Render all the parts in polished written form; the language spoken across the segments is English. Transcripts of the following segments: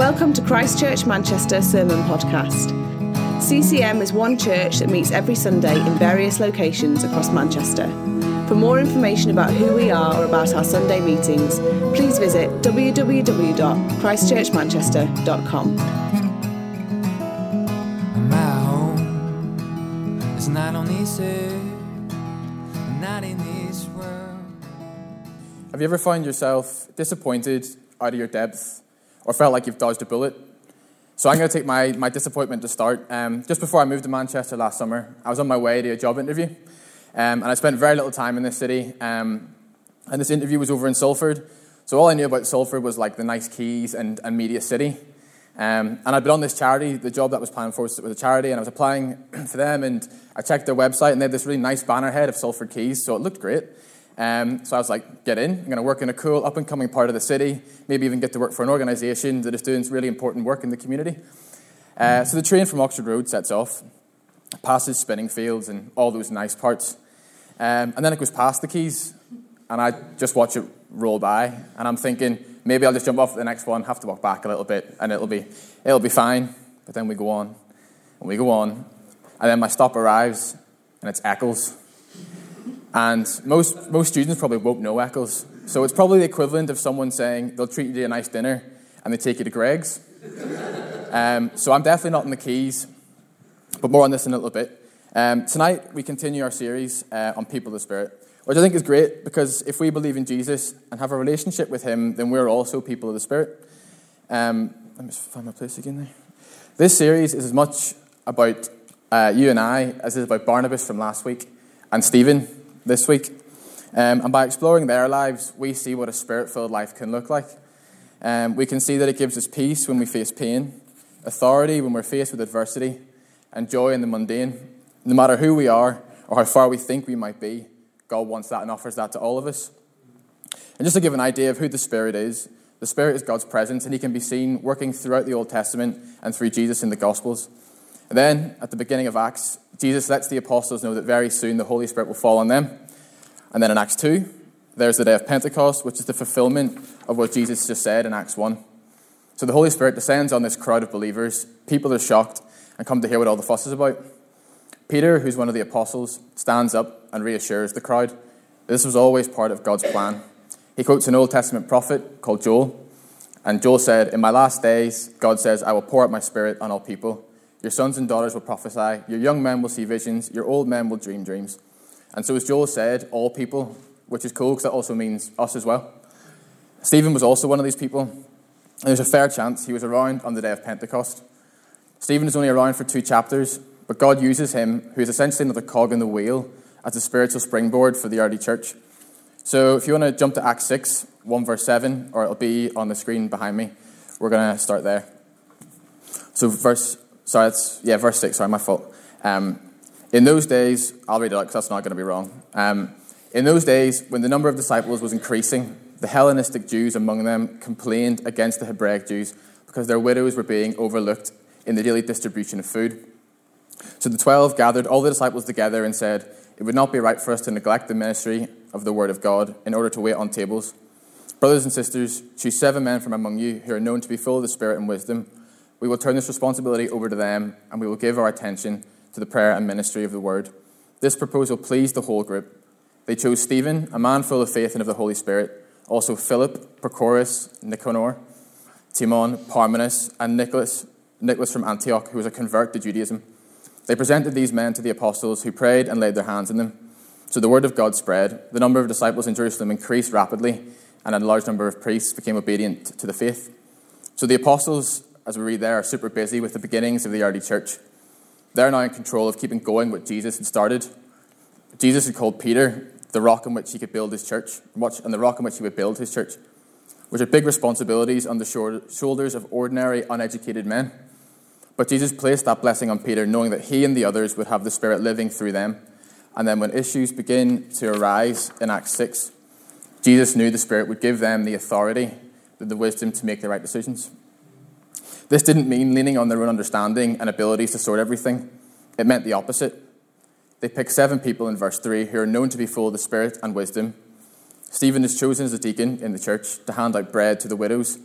Welcome to Christchurch Manchester Sermon Podcast. CCM is one church that meets every Sunday in various locations across Manchester. For more information about who we are or about our Sunday meetings, please visit www.christchurchmanchester.com. My home is not on this earth, not in this world. Have you ever found yourself disappointed, out of your depth, or felt like you've dodged a bullet? So I'm going to take my disappointment to start. Just before I moved to Manchester last summer, I was on my way to a job interview, and I spent very little time in this city, and this interview was over in Salford. So all I knew about Salford was like the nice quays and media city, and I'd been on this charity. The job that was planned for was a charity, and I was applying for them, and I checked their website, and they had this really nice bannerhead of Salford Quays, so it looked great. So I was like, get in. I'm going to work in a cool, up-and-coming part of the city, maybe even get to work for an organisation that is doing really important work in the community. So the train from Oxford Road sets off, passes spinning fields and all those nice parts. And then it goes past the quays, and I just watch it roll by, and I'm thinking, maybe I'll just jump off at the next one, have to walk back a little bit, and it'll be fine. But then we go on, and then my stop arrives, and it's Eccles. And most students probably won't know Eccles. So it's probably the equivalent of someone saying they'll treat you to a nice dinner and they take you to Greg's. So I'm definitely not in the quays, but more on this in a little bit. Tonight we continue our series on people of the Spirit, which I think is great because if we believe in Jesus and have a relationship with him, then we're also people of the Spirit. Let me just find my place again there. This series is as much about you and I as it is about Barnabas from last week and Stephen this week. And by exploring their lives, we see what a spirit-filled life can look like. We can see that it gives us peace when we face pain, authority when we're faced with adversity, and joy in the mundane. No matter who we are or how far we think we might be, God wants that and offers that to all of us. And just to give an idea of who the Spirit is God's presence, and he can be seen working throughout the Old Testament and through Jesus in the Gospels. And then, at the beginning of Acts, Jesus lets the apostles know that very soon the Holy Spirit will fall on them. And then in Acts 2, there's the day of Pentecost, which is the fulfillment of what Jesus just said in Acts 1. So the Holy Spirit descends on this crowd of believers. People are shocked and come to hear what all the fuss is about. Peter, who's one of the apostles, stands up and reassures the crowd. This was always part of God's plan. He quotes an Old Testament prophet called Joel. And Joel said, "In my last days, God says, I will pour out my Spirit on all people. Your sons and daughters will prophesy, your young men will see visions, your old men will dream dreams." And so as Joel said, all people, which is cool because that also means us as well. Stephen was also one of these people, and there's a fair chance he was around on the day of Pentecost. Stephen is only around for 2 chapters, but God uses him, who is essentially another cog in the wheel, as a spiritual springboard for the early church. So if you want to jump to Acts 6, 1 verse 7, or it'll be on the screen behind me, we're going to start there. So verse 6, sorry, my fault. In those days, I'll read it out because that's not going to be wrong. In those days, when the number of disciples was increasing, the Hellenistic Jews among them complained against the Hebraic Jews because their widows were being overlooked in the daily distribution of food. So the 12 gathered all the disciples together and said, "It would not be right for us to neglect the ministry of the word of God in order to wait on tables. Brothers and sisters, choose 7 men from among you who are known to be full of the Spirit and wisdom. We will turn this responsibility over to them, and we will give our attention to the prayer and ministry of the word." This proposal pleased the whole group. They chose Stephen, a man full of faith and of the Holy Spirit, also Philip, Prochorus, Nicanor, Timon, Parmenas, and Nicholas from Antioch, who was a convert to Judaism. They presented these men to the apostles, who prayed and laid their hands on them. So the word of God spread. The number of disciples in Jerusalem increased rapidly, and a large number of priests became obedient to the faith. So the apostles, as we read there, are super busy with the beginnings of the early church. They're now in control of keeping going what Jesus had started. Jesus had called Peter the rock on which he could build his church, and the rock on which he would build his church, which are big responsibilities on the shoulders of ordinary, uneducated men. But Jesus placed that blessing on Peter, knowing that he and the others would have the Spirit living through them. And then when issues begin to arise in Acts 6, Jesus knew the Spirit would give them the authority and the wisdom to make the right decisions. This didn't mean leaning on their own understanding and abilities to sort everything. It meant the opposite. They pick 7 people in verse 3 who are known to be full of the Spirit and wisdom. Stephen is chosen as a deacon in the church to hand out bread to the widows.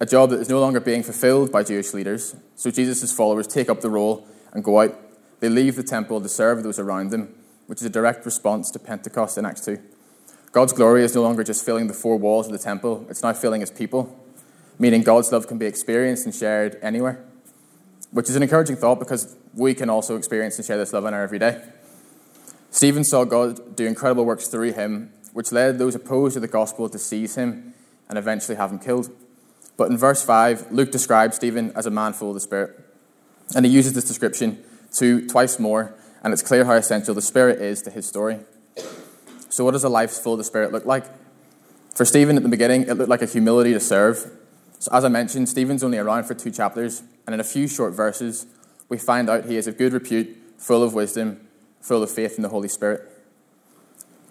a job that is no longer being fulfilled by Jewish leaders. So Jesus' followers take up the role and go out. They leave the temple to serve those around them, which is a direct response to Pentecost in Acts 2. God's glory is no longer just filling the four walls of the temple. It's now filling his people, meaning God's love can be experienced and shared anywhere, which is an encouraging thought because we can also experience and share this love in our everyday. Stephen saw God do incredible works through him, which led those opposed to the gospel to seize him and eventually have him killed. But in verse 5, Luke describes Stephen as a man full of the Spirit. And he uses this description twice more, and it's clear how essential the Spirit is to his story. So what does a life full of the Spirit look like? For Stephen at the beginning, it looked like a humility to serve. So as I mentioned, Stephen's only around for 2 chapters, and in a few short verses, we find out he is of good repute, full of wisdom, full of faith in the Holy Spirit.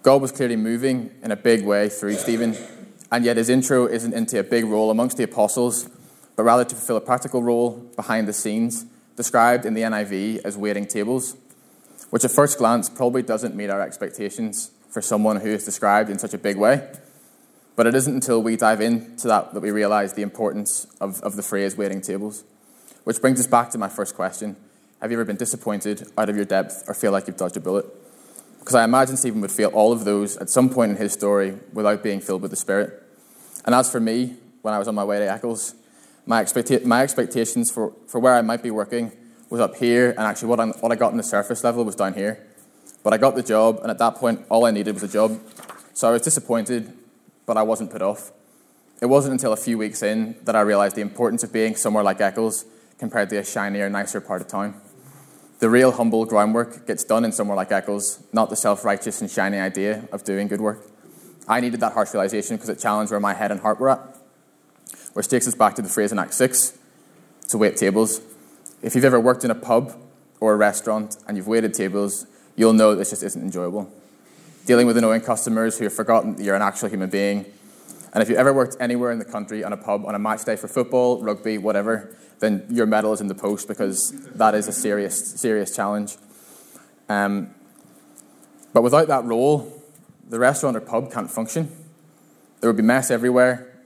God was clearly moving in a big way through Stephen, and yet his intro isn't into a big role amongst the apostles, but rather to fulfill a practical role behind the scenes, described in the NIV as waiting tables, which at first glance probably doesn't meet our expectations for someone who is described in such a big way. But it isn't until we dive into that we realize the importance of the phrase waiting tables, which brings us back to my first question. Have you ever been disappointed, out of your depth, or feel like you've dodged a bullet? Because I imagine Stephen would feel all of those at some point in his story without being filled with the Spirit. And as for me, when I was on my way to Eccles, my expectations for where I might be working was up here, and actually what I got on the surface level was down here. But I got the job, and at that point, all I needed was a job. So I was disappointed, but I wasn't put off. It wasn't until a few weeks in that I realised the importance of being somewhere like Eccles compared to a shinier, nicer part of town. The real humble groundwork gets done in somewhere like Eccles, not the self-righteous and shiny idea of doing good work. I needed that harsh realisation because it challenged where my head and heart were at, which takes us back to the phrase in Acts 6, to wait tables. If you've ever worked in a pub or a restaurant and you've waited tables, you'll know this just isn't enjoyable. Dealing with annoying customers who have forgotten that you're an actual human being. And if you ever worked anywhere in the country on a pub on a match day for football, rugby, whatever, then your medal is in the post because that is a serious challenge. But without that role, the restaurant or pub can't function. There would be mess everywhere,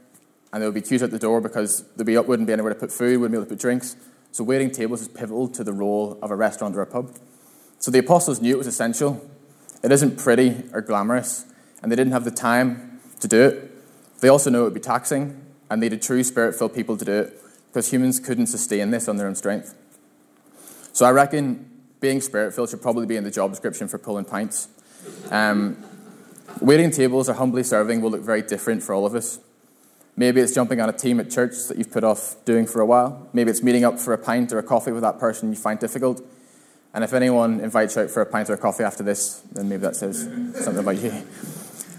and there would be queues at the door because there wouldn't be anywhere to put food, wouldn't be able to put drinks. So waiting tables is pivotal to the role of a restaurant or a pub. So the apostles knew it was essential. It isn't pretty or glamorous, and they didn't have the time to do it. They also knew it would be taxing, and needed true Spirit-filled people to do it, because humans couldn't sustain this on their own strength. So I reckon being Spirit-filled should probably be in the job description for pulling pints. Waiting tables or humbly serving will look very different for all of us. Maybe it's jumping on a team at church that you've put off doing for a while. Maybe it's meeting up for a pint or a coffee with that person you find difficult. And if anyone invites you out for a pint or a coffee after this, then maybe that says something about you.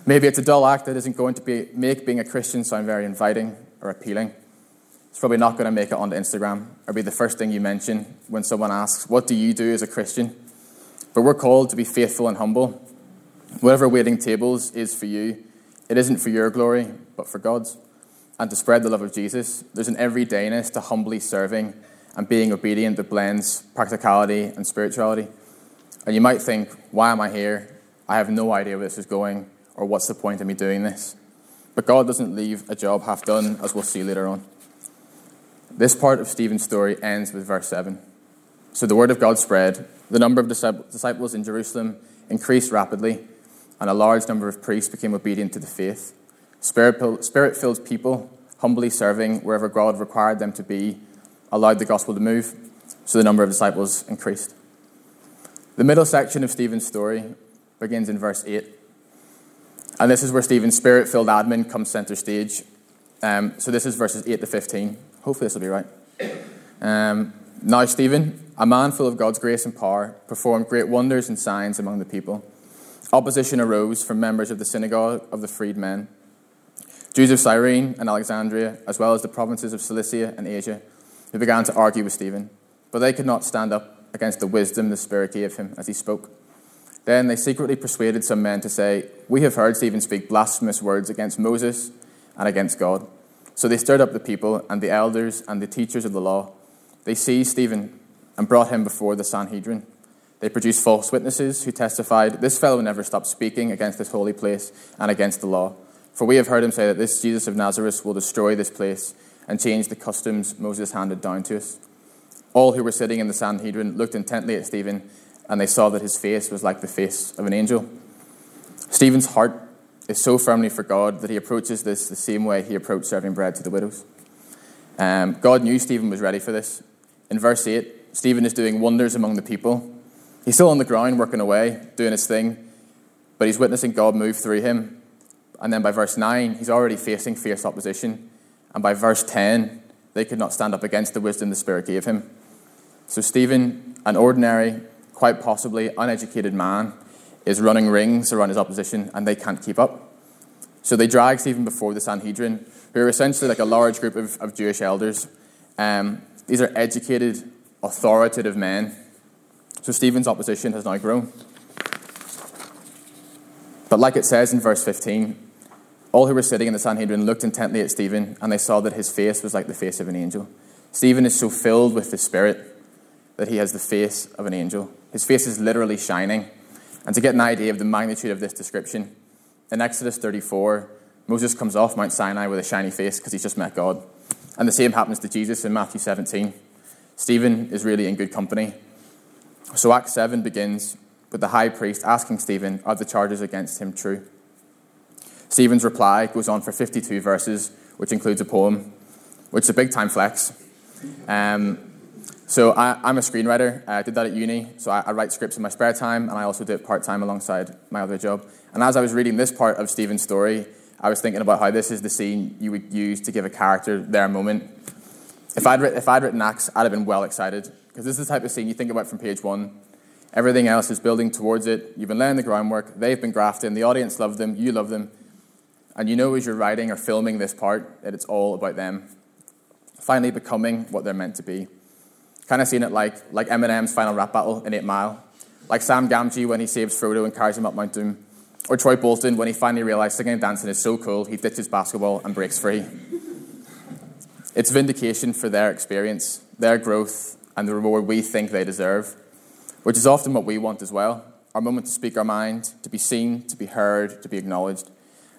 Maybe it's a dull act that isn't going to make being a Christian sound very inviting or appealing. It's probably not going to make it onto Instagram or be the first thing you mention when someone asks, what do you do as a Christian? But we're called to be faithful and humble. Whatever waiting tables is for you, it isn't for your glory, but for God's. And to spread the love of Jesus, there's an everydayness to humbly serving and being obedient that blends practicality and spirituality. And you might think, why am I here? I have no idea where this is going, or what's the point of me doing this? But God doesn't leave a job half done, as we'll see later on. This part of Stephen's story ends with verse 7. So the word of God spread, the number of disciples in Jerusalem increased rapidly, and a large number of priests became obedient to the faith. Spirit-filled people, humbly serving wherever God required them to be, allowed the gospel to move, so the number of disciples increased. The middle section of Stephen's story begins in verse 8, and this is where Stephen's Spirit-filled admin comes center stage. So this is verses 8 to 15. Hopefully this will be right. Now Stephen, a man full of God's grace and power, performed great wonders and signs among the people. Opposition arose from members of the synagogue of the freedmen, Jews of Cyrene and Alexandria, as well as the provinces of Cilicia and Asia, who began to argue with Stephen. But they could not stand up against the wisdom the Spirit gave him as he spoke. Then they secretly persuaded some men to say, we have heard Stephen speak blasphemous words against Moses and against God. So they stirred up the people and the elders and the teachers of the law. They seized Stephen and brought him before the Sanhedrin. They produced false witnesses who testified, this fellow never stopped speaking against this holy place and against the law. For we have heard him say that this Jesus of Nazareth will destroy this place and changed the customs Moses handed down to us. All who were sitting in the Sanhedrin looked intently at Stephen, and they saw that his face was like the face of an angel. Stephen's heart is so firmly for God that he approaches this the same way he approached serving bread to the widows. God knew Stephen was ready for this. In verse 8, Stephen is doing wonders among the people. He's still on the ground working away, doing his thing, but he's witnessing God move through him. And then by verse 9, he's already facing fierce opposition. And by verse 10, they could not stand up against the wisdom the Spirit gave him. So Stephen, an ordinary, quite possibly uneducated man, is running rings around his opposition, and they can't keep up. So they drag Stephen before the Sanhedrin, who are essentially like a large group of Jewish elders. These are educated, authoritative men. So Stephen's opposition has now grown. But like it says in verse 15, all who were sitting in the Sanhedrin looked intently at Stephen, and they saw that his face was like the face of an angel. Stephen is so filled with the Spirit that he has the face of an angel. His face is literally shining. And to get an idea of the magnitude of this description, in Exodus 34, Moses comes off Mount Sinai with a shiny face because he's just met God. And the same happens to Jesus in Matthew 17. Stephen is really in good company. So Acts 7 begins with the high priest asking Stephen, are the charges against him true? Stephen's reply goes on for 52 verses, which includes a poem, which is a big-time flex. So I'm a screenwriter. I did that at uni. So I write scripts in my spare time, and I also do it part-time alongside my other job. And as I was reading this part of Stephen's story, I was thinking about how this is the scene you would use to give a character their moment. If I'd written Acts, I'd have been well excited, because this is the type of scene you think about from page one. Everything else is building towards it. You've been laying the groundwork. They've been grafting. The audience loved them. You love them. And you know as you're writing or filming this part that it's all about them finally becoming what they're meant to be. Kind of seen it like Eminem's final rap battle in 8 Mile, like Sam Gamgee when he saves Frodo and carries him up Mount Doom, or Troy Bolton when he finally realized singing and dancing is so cool he ditches basketball and breaks free. It's vindication for their experience, their growth, and the reward we think they deserve, which is often what we want as well, our moment to speak our mind, to be seen, to be heard, to be acknowledged.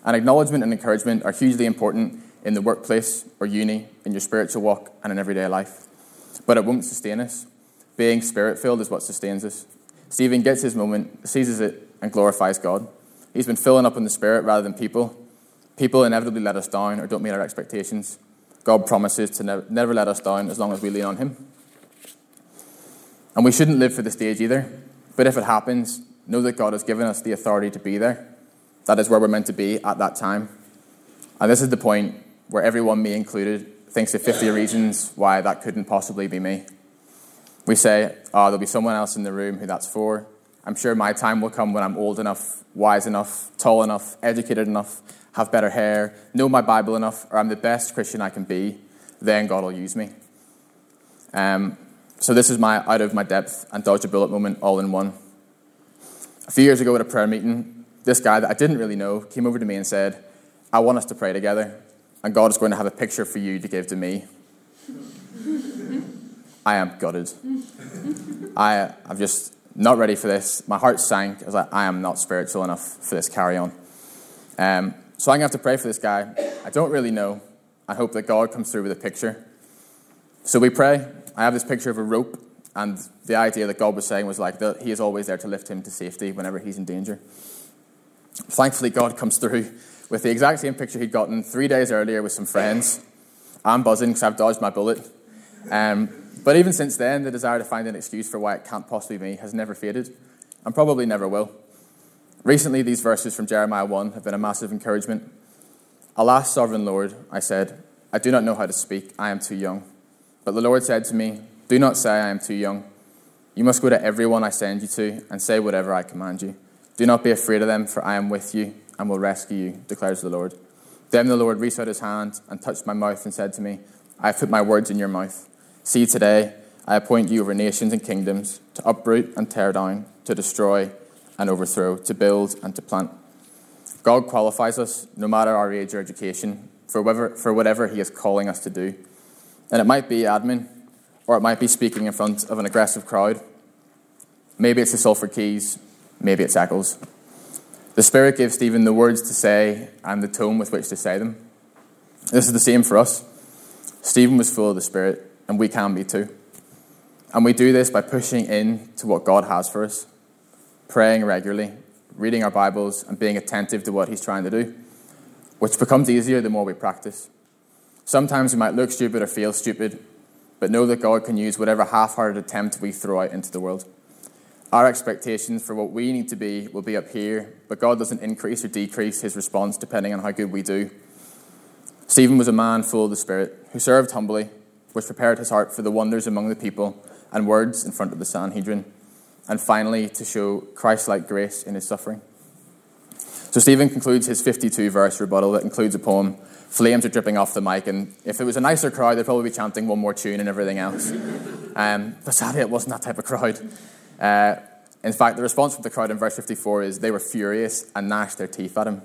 And acknowledgement and encouragement are hugely important in the workplace or uni, in your spiritual walk, and in everyday life. But it won't sustain us. Being Spirit-filled is what sustains us. Stephen gets his moment, seizes it, and glorifies God. He's been filling up on the Spirit rather than people. People inevitably let us down or don't meet our expectations. God promises to never let us down as long as we lean on him. And we shouldn't live for the stage either. But if it happens, know that God has given us the authority to be there. That is where we're meant to be at that time. And this is the point where everyone, me included, thinks of 50 reasons why that couldn't possibly be me. We say, there'll be someone else in the room who that's for. I'm sure my time will come when I'm old enough, wise enough, tall enough, educated enough, have better hair, know my Bible enough, or I'm the best Christian I can be. Then God will use me. So this is my out of my depth and dodge a bullet moment all in one. A few years ago at a prayer meeting, this guy that I didn't really know came over to me and said, I want us to pray together. And God is going to have a picture for you to give to me. I am gutted. I'm just not ready for this. My heart sank. I was like, I am not spiritual enough for this carry-on. So I'm going to have to pray for this guy. I don't really know. I hope that God comes through with a picture. So we pray. I have this picture of a rope. And the idea that God was saying was like, that he is always there to lift him to safety whenever he's in danger. Thankfully, God comes through with the exact same picture he'd gotten 3 days earlier with some friends. I'm buzzing because I've dodged my bullet. But even since then, the desire to find an excuse for why it can't possibly be me has never faded, and probably never will. Recently, these verses from Jeremiah 1 have been a massive encouragement. Alas, sovereign Lord, I said, I do not know how to speak, I am too young. But the Lord said to me, do not say I am too young. You must go to everyone I send you to and say whatever I command you. Do not be afraid of them, for I am with you and will rescue you, declares the Lord. Then the Lord reached out his hand and touched my mouth and said to me, I have put my words in your mouth. See, today I appoint you over nations and kingdoms to uproot and tear down, to destroy and overthrow, to build and to plant. God qualifies us, no matter our age or education, for whatever he is calling us to do. And it might be admin, or it might be speaking in front of an aggressive crowd. Maybe it's the Salford Keys, maybe it's Eccles. The Spirit gave Stephen the words to say and the tone with which to say them. This is the same for us. Stephen was full of the Spirit, and we can be too. And we do this by pushing in to what God has for us, praying regularly, reading our Bibles, and being attentive to what he's trying to do, which becomes easier the more we practice. Sometimes we might look stupid or feel stupid, but know that God can use whatever half-hearted attempt we throw out into the world. Our expectations for what we need to be will be up here, but God doesn't increase or decrease his response depending on how good we do. Stephen was a man full of the Spirit, who served humbly, which prepared his heart for the wonders among the people and words in front of the Sanhedrin, and finally to show Christ-like grace in his suffering. So Stephen concludes his 52-verse rebuttal that includes a poem. Flames are dripping off the mic, and if it was a nicer crowd, they'd probably be chanting one more tune and everything else. But sadly, it wasn't that type of crowd. In fact, the response from the crowd in verse 54 is they were furious and gnashed their teeth at him.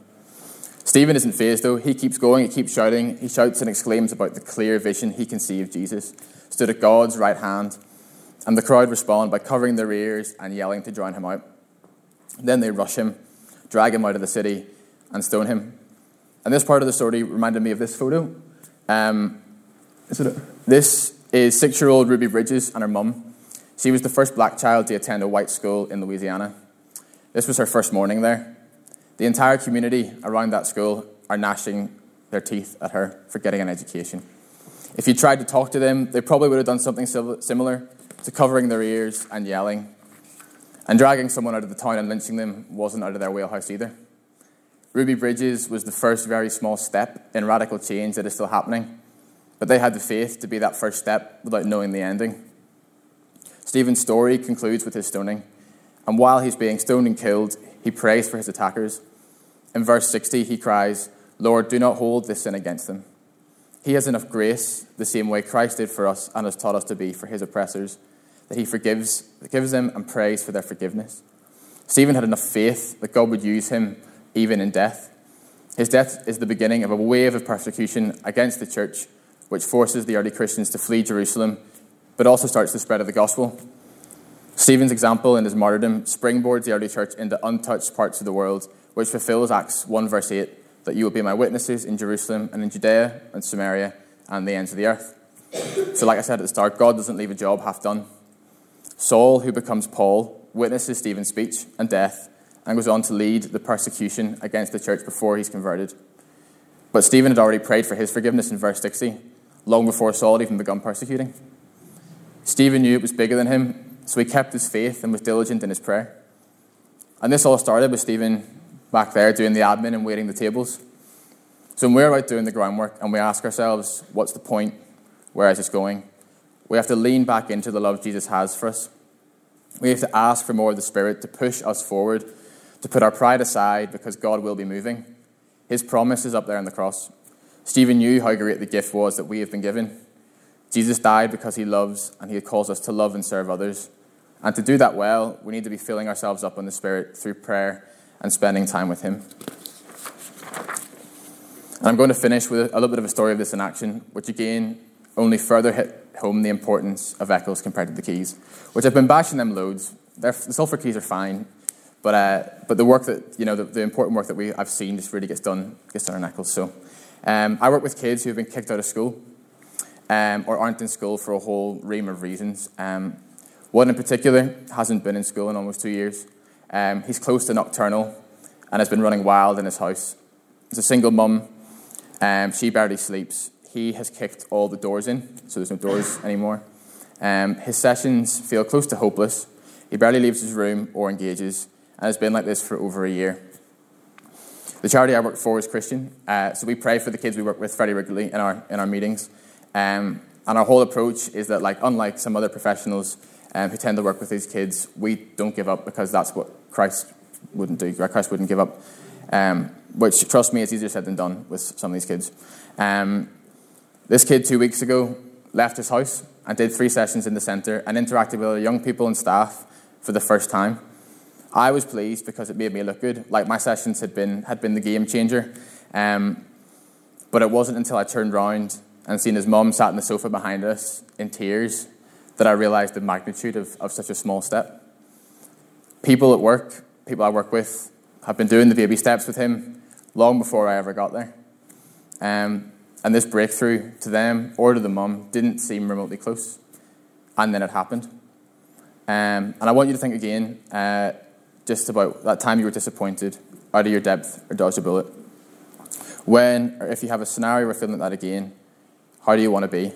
Stephen isn't fazed, though. He keeps going, he keeps shouting. He shouts and exclaims about the clear vision he can see of Jesus, stood at God's right hand, and the crowd respond by covering their ears and yelling to drown him out. Then they rush him, drag him out of the city, and stone him. And this part of the story reminded me of this photo. This is 6-year-old Ruby Bridges and her mum. She was the first black child to attend a white school in Louisiana. This was her first morning there. The entire community around that school are gnashing their teeth at her for getting an education. If you tried to talk to them, they probably would have done something similar to covering their ears and yelling. And dragging someone out of the town and lynching them wasn't out of their wheelhouse either. Ruby Bridges was the first very small step in radical change that is still happening, but they had the faith to be that first step without knowing the ending. Stephen's story concludes with his stoning, and while he's being stoned and killed, he prays for his attackers. In verse 60, he cries, "Lord, do not hold this sin against them." He has enough grace, the same way Christ did for us and has taught us to be for his oppressors, that he forgives them and prays for their forgiveness. Stephen had enough faith that God would use him even in death. His death is the beginning of a wave of persecution against the church, which forces the early Christians to flee Jerusalem, but also starts the spread of the gospel. Stephen's example in his martyrdom springboards the early church into untouched parts of the world, which fulfills Acts 1 verse 8, that you will be my witnesses in Jerusalem and in Judea and Samaria and the ends of the earth. So like I said at the start, God doesn't leave a job half done. Saul, who becomes Paul, witnesses Stephen's speech and death, and goes on to lead the persecution against the church before he's converted. But Stephen had already prayed for his forgiveness in verse 60, long before Saul had even begun persecuting. Stephen knew it was bigger than him, so he kept his faith and was diligent in his prayer. And this all started with Stephen back there doing the admin and waiting the tables. So when we're out doing the groundwork and we ask ourselves, what's the point? Where is this going? We have to lean back into the love Jesus has for us. We have to ask for more of the Spirit to push us forward, to put our pride aside, because God will be moving. His promise is up there on the cross. Stephen knew how great the gift was that we have been given. Jesus died because he loves, and he calls us to love and serve others. And to do that well, we need to be filling ourselves up on the Spirit through prayer and spending time with him. And I'm going to finish with a little bit of a story of this in action, which again only further hit home the importance of Eccles compared to the keys, which I've been bashing them loads. The Salford keys are fine. But the work that, you know, the important work that I've seen just really gets done in Eccles. So I work with kids who have been kicked out of school or aren't in school for a whole ream of reasons. One in particular hasn't been in school in almost 2 years. He's close to nocturnal and has been running wild in his house. He's a single mum. She barely sleeps. He has kicked all the doors in, so there's no doors anymore. His sessions feel close to hopeless. He barely leaves his room or engages. And it's been like this for over a year. The charity I work for is Christian, so we pray for the kids we work with fairly regularly in our meetings. And our whole approach is that, unlike some other professionals who tend to work with these kids, we don't give up, because that's what Christ wouldn't do. Christ wouldn't give up, which, trust me, is easier said than done with some of these kids. This kid 2 weeks ago left his house and did 3 sessions in the centre and interacted with other young people and staff for the first time. I was pleased because it made me look good. My sessions had been the game changer. But it wasn't until I turned round and seen his mum sat on the sofa behind us in tears that I realised the magnitude of such a small step. People at work, people I work with, have been doing the baby steps with him long before I ever got there. And this breakthrough to them or to the mum didn't seem remotely close. And then it happened. And I want you to think again just about that time you were disappointed, out of your depth, or dodged a bullet. When, or if you have a scenario where feeling like that again, how do you want to be?